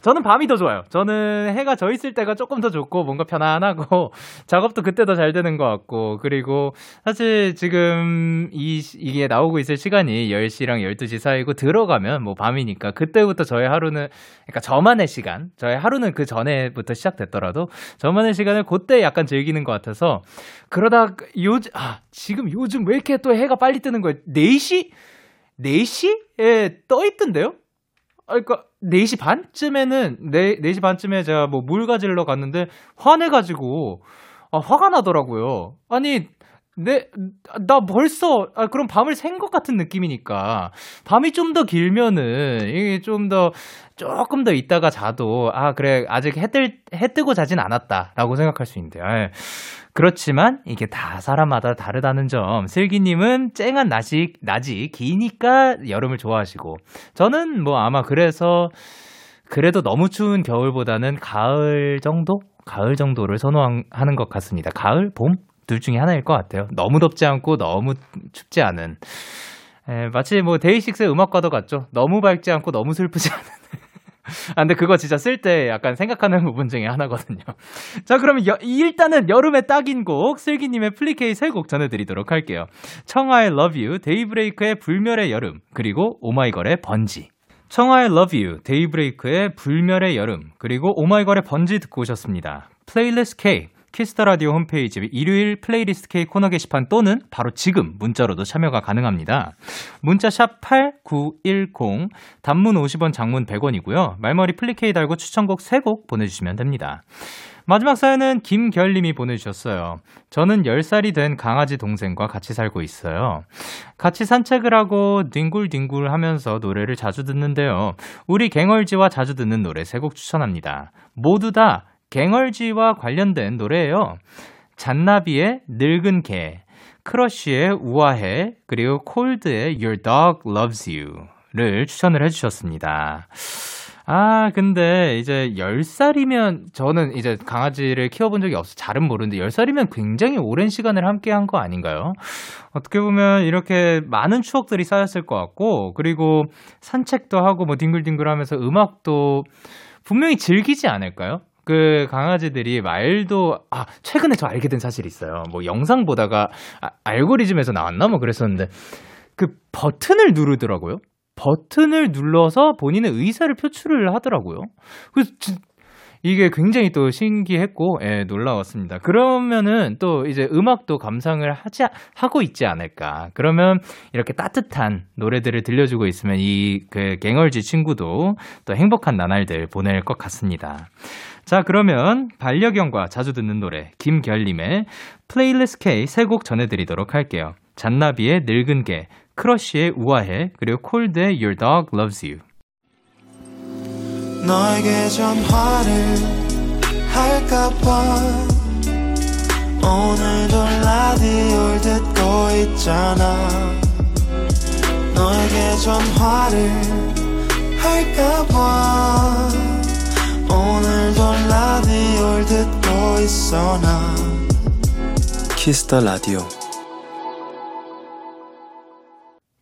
저는 밤이 더 좋아요. 저는 해가 져 있을 때가 조금 더 좋고 뭔가 편안하고 작업도 그때 더 잘 되는 것 같고, 그리고 사실 지금 이게 나오고 있을 시간이 10시랑 12시 사이고 들어가면 뭐 밤이니까 그때부터 저의 하루는, 그러니까 저만의 시간, 저의 하루는 그 전에부터 시작됐더라도 저만의 시간을 그때 약간 즐기는 것 같아서, 그러다 요즘 왜 이렇게 또 해가 빨리 뜨는 거예요? 4시에 떠 있던데요? 그러니까 4시 반쯤에는 4시 반쯤에 제가 뭐 물가질러 갔는데 화내가지고 화가 나더라고요. 아니 나 벌써 그럼 밤을 샌 것 같은 느낌이니까 밤이 좀 더 길면은 이게 조금 더 있다가 자도 그래 아직 해 뜨고 자진 않았다라고 생각할 수 있는데, 그렇지만 이게 다 사람마다 다르다는 점. 슬기님은 쨍한 낮이 기니까 여름을 좋아하시고, 저는 뭐 아마 그래서 그래도 너무 추운 겨울보다는 가을 정도를 선호하는 것 같습니다. 가을, 봄 둘 중에 하나일 것 같아요. 너무 덥지 않고 너무 춥지 않은. 마치 뭐 데이식스의 음악과도 같죠. 너무 밝지 않고 너무 슬프지 않은. 근데 그거 진짜 쓸 때 약간 생각하는 부분 중에 하나거든요. 자, 그러면 일단은 여름에 딱인 곡 슬기님의 플리케이 세 곡 전해드리도록 할게요. 청하의 Love You, 데이브레이크의 불멸의 여름, 그리고 오마이걸의 번지. 청하의 Love You, 데이브레이크의 불멸의 여름, 그리고 오마이걸의 번지 듣고 오셨습니다. 플레이리스트 K, 키스터라디오 홈페이지 일요일 플레이리스트 K 코너 게시판 또는 바로 지금 문자로도 참여가 가능합니다. 문자 샵 8910, 단문 50원, 장문 100원이고요. 말머리 플리케이 달고 추천곡 3곡 보내주시면 됩니다. 마지막 사연은 김결님이 보내주셨어요. 저는 10살이 된 강아지 동생과 같이 살고 있어요. 같이 산책을 하고 뒹굴뒹굴 하면서 노래를 자주 듣는데요. 우리 갱얼지와 자주 듣는 노래 3곡 추천합니다. 모두 다 갱얼지와 관련된 노래예요. 잔나비의 늙은 개, 크러쉬의 우아해, 그리고 콜드의 Your Dog Loves You를 추천을 해주셨습니다. 근데 이제 10살이면 저는 이제 강아지를 키워본 적이 없어서 잘은 모르는데 10살이면 굉장히 오랜 시간을 함께한 거 아닌가요? 어떻게 보면 이렇게 많은 추억들이 쌓였을 것 같고, 그리고 산책도 하고 뭐 뒹굴뒹굴하면서 음악도 분명히 즐기지 않을까요? 그 강아지들이 말도, 최근에 저 알게 된 사실이 있어요. 뭐 영상 보다가 알고리즘에서 나왔나 뭐 그랬었는데 그 버튼을 누르더라고요. 버튼을 눌러서 본인의 의사를 표출을 하더라고요. 그래서 이게 굉장히 또 신기했고, 예, 놀라웠습니다. 그러면은 또 이제 음악도 감상을 하고 있지 않을까. 그러면 이렇게 따뜻한 노래들을 들려주고 있으면 이 그 갱얼지 친구도 또 행복한 나날들 보낼 것 같습니다. 자, 그러면 반려견과 자주 듣는 노래 김결님의 플레이리스트 K 세 곡 전해드리도록 할게요. 잔나비의 늙은 개, 크러쉬의 우아해, 그리고 콜드의 Your Dog Loves You. 너에게 전화를 할까봐 오늘도 라디오를 듣고 있잖아. 너에게 전화를 할까봐 오늘도 라디오를 듣고 있어. 나 키스 더 라디오.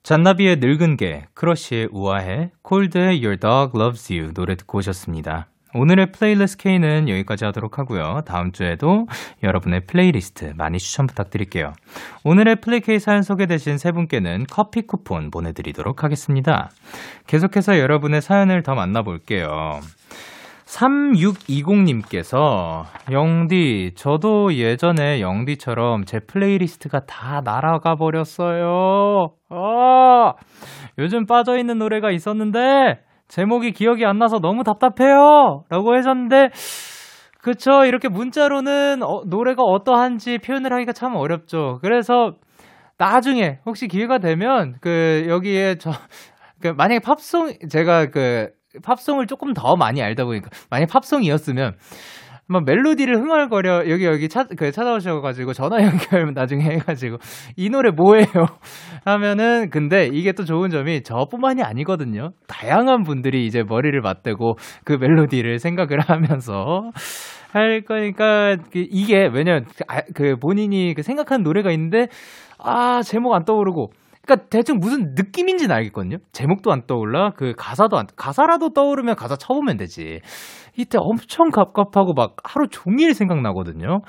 잔나비의 늙은 개, 크러쉬의 우아해, 콜드의 Your Dog Loves You 노래 듣고 오셨습니다. 오늘의 플레이리스트 K는 여기까지 하도록 하고요. 다음 주에도 여러분의 플레이리스트 많이 추천 부탁드릴게요. 오늘의 플레이 K 사연 소개되신 세 분께는 커피 쿠폰 보내드리도록 하겠습니다. 계속해서 여러분의 사연을 더 만나볼게요. 3620님께서 영디, 저도 예전에 영디처럼 제 플레이리스트가 다 날아가 버렸어요. 아, 요즘 빠져있는 노래가 있었는데 제목이 기억이 안 나서 너무 답답해요 라고 하셨는데, 그쵸, 이렇게 문자로는 노래가 어떠한지 표현을 하기가 참 어렵죠. 그래서 나중에 혹시 기회가 되면 그 여기에 만약에 팝송, 제가 그 팝송을 조금 더 많이 알다 보니까, 만약 팝송이었으면 막 멜로디를 흥얼거려 여기 찾아오셔가지고 전화 연결 나중에 해가지고 이 노래 뭐예요 하면은, 근데 이게 또 좋은 점이 저뿐만이 아니거든요. 다양한 분들이 이제 머리를 맞대고 그 멜로디를 생각을 하면서 할 거니까, 이게 왜냐면 그 본인이 그 생각한 노래가 있는데 아 제목 안 떠오르고, 그러니까 대충 무슨 느낌인지는 알겠거든요. 제목도 안 떠올라, 그 가사도 안, 가사라도 떠오르면 가사 쳐보면 되지. 이때 엄청 갑갑하고 막 하루 종일 생각나거든요.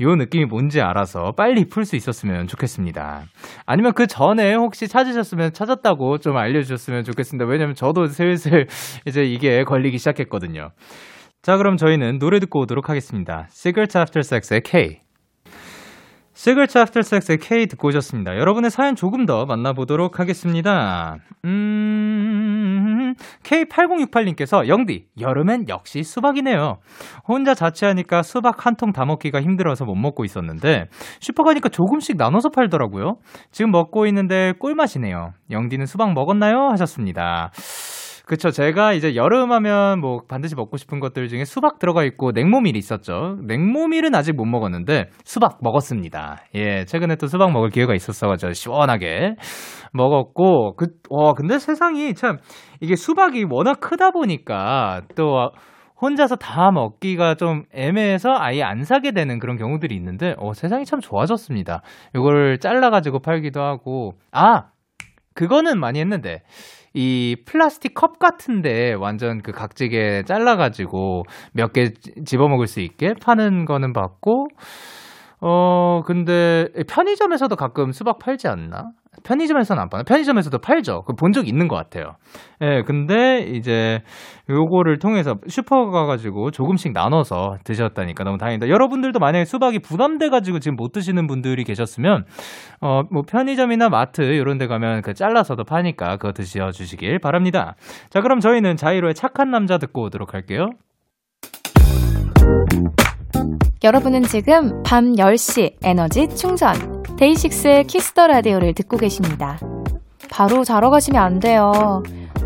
요 느낌이 뭔지 알아서 빨리 풀 수 있었으면 좋겠습니다. 아니면 그 전에 혹시 찾으셨으면, 찾았다고 좀 알려주셨으면 좋겠습니다. 왜냐면 저도 슬슬 이제 이게 걸리기 시작했거든요. 자, 그럼 저희는 노래 듣고 오도록 하겠습니다. Cigarettes After Sex의 K. Cigarettes After Sex의 K 듣고 오셨습니다. 여러분의 사연 조금 더 만나보도록 하겠습니다. K8068님께서 영디, 여름엔 역시 수박이네요. 혼자 자취하니까 수박 한 통 다 먹기가 힘들어서 못 먹고 있었는데 슈퍼 가니까 조금씩 나눠서 팔더라고요. 지금 먹고 있는데 꿀맛이네요. 영디는 수박 먹었나요? 하셨습니다. 그쵸, 제가 이제 여름하면 뭐 반드시 먹고 싶은 것들 중에 수박 들어가 있고 냉모밀이 있었죠. 냉모밀은 아직 못 먹었는데 수박 먹었습니다. 예, 최근에 또 수박 먹을 기회가 있었어가지고 시원하게 먹었고, 근데 세상이 참 이게 수박이 워낙 크다 보니까 또 혼자서 다 먹기가 좀 애매해서 아예 안 사게 되는 그런 경우들이 있는데, 세상이 참 좋아졌습니다. 이걸 잘라가지고 팔기도 하고, 그거는 많이 했는데 이 플라스틱 컵 같은데 완전 그 각지게 잘라가지고 몇 개 집어먹을 수 있게 파는 거는 봤고, 근데 편의점에서도 가끔 수박 팔지 않나? 편의점에서는 안 파나? 편의점에서도 팔죠. 그거 본 적 있는 것 같아요. 예, 근데 이제 요거를 통해서 슈퍼 가가지고 조금씩 나눠서 드셨다니까 너무 다행이다. 여러분들도 만약에 수박이 부담돼가지고 지금 못 드시는 분들이 계셨으면, 뭐 편의점이나 마트 이런 데 가면 그 잘라서도 파니까 그거 드셔주시길 바랍니다. 자, 그럼 저희는 자이로의 착한 남자 듣고 오도록 할게요. 여러분은 지금 밤 10시 에너지 충전 데이식스의 키스더 라디오를 듣고 계십니다. 바로 자러 가시면 안 돼요.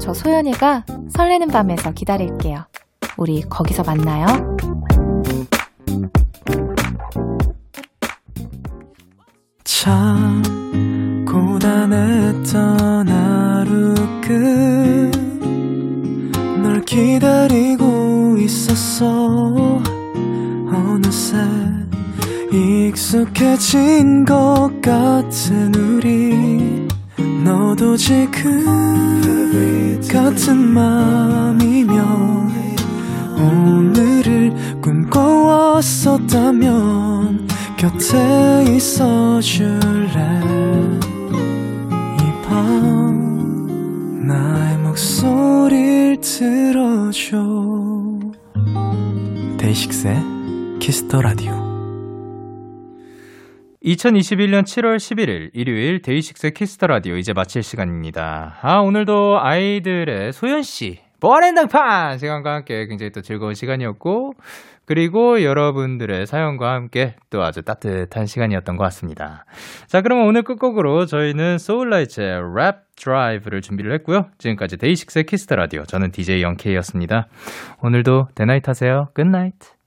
저 소연이가 설레는 밤에서 기다릴게요. 우리 거기서 만나요. 참 고단했던 하루 끝 널 기다리고 있었어. 어느새 익숙해진 것 같은 우리, 너도 지금 같은 맘이면 오늘을 꿈꿔왔었다면 곁에 있어줄래. 이 밤 나의 목소리를 들어줘. 데이식스의 키스더라디오. 2021년 7월 11일 일요일 데이식스의 키스더라디오 이제 마칠 시간입니다. 아, 오늘도 아이들의 소연씨 버랜당판 시간과 함께 굉장히 또 즐거운 시간이었고, 그리고 여러분들의 사연과 함께 또 아주 따뜻한 시간이었던 것 같습니다. 자, 그러면 오늘 끝곡으로 저희는 소울라이츠의 랩 드라이브를 준비를 했고요. 지금까지 데이식스의 키스더라디오, 저는 DJ 영케이였습니다. 오늘도 대나잇 하세요. 굿나잇.